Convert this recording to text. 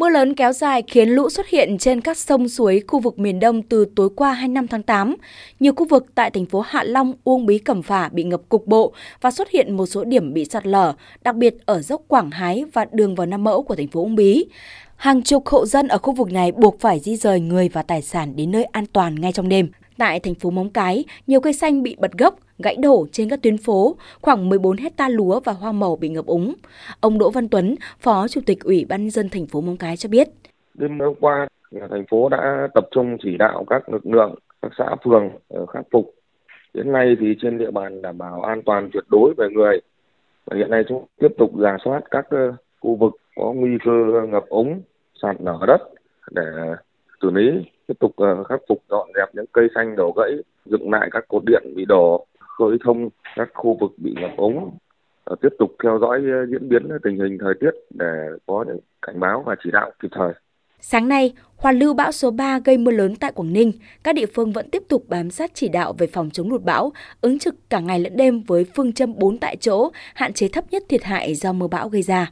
Mưa lớn kéo dài khiến lũ xuất hiện trên các sông suối khu vực miền Đông từ tối qua 25 tháng 8. Nhiều khu vực tại thành phố Hạ Long, Uông Bí, Cẩm Phả bị ngập cục bộ và xuất hiện một số điểm bị sạt lở, đặc biệt ở dốc Quảng Hái và đường vào Nam Mẫu của thành phố Uông Bí. Hàng chục hộ dân ở khu vực này buộc phải di rời người và tài sản đến nơi an toàn ngay trong đêm. Tại thành phố Móng Cái, nhiều cây xanh bị bật gốc, gãy đổ trên các tuyến phố, khoảng 14 hecta lúa và hoa màu bị ngập úng. Ông Đỗ Văn Tuấn, Phó Chủ tịch Ủy ban nhân dân thành phố Móng Cái cho biết. Đêm hôm qua, thành phố đã tập trung chỉ đạo các lực lượng, các xã phường khắc phục. Đến nay thì trên địa bàn đảm bảo an toàn tuyệt đối về người. Và hiện nay chúng tiếp tục rà soát các khu vực có nguy cơ ngập úng, sạt lở đất để xử lý, tiếp tục khắc phục dọn dẹp những cây xanh đổ gãy, dựng lại các cột điện bị đổ, khơi thông các khu vực bị ngập úng, tiếp tục theo dõi diễn biến tình hình thời tiết để có những cảnh báo và chỉ đạo kịp thời. Sáng nay, hoàn lưu bão số 3 gây mưa lớn tại Quảng Ninh, các địa phương vẫn tiếp tục bám sát chỉ đạo về phòng chống lụt bão, ứng trực cả ngày lẫn đêm với phương châm 4 tại chỗ, hạn chế thấp nhất thiệt hại do mưa bão gây ra.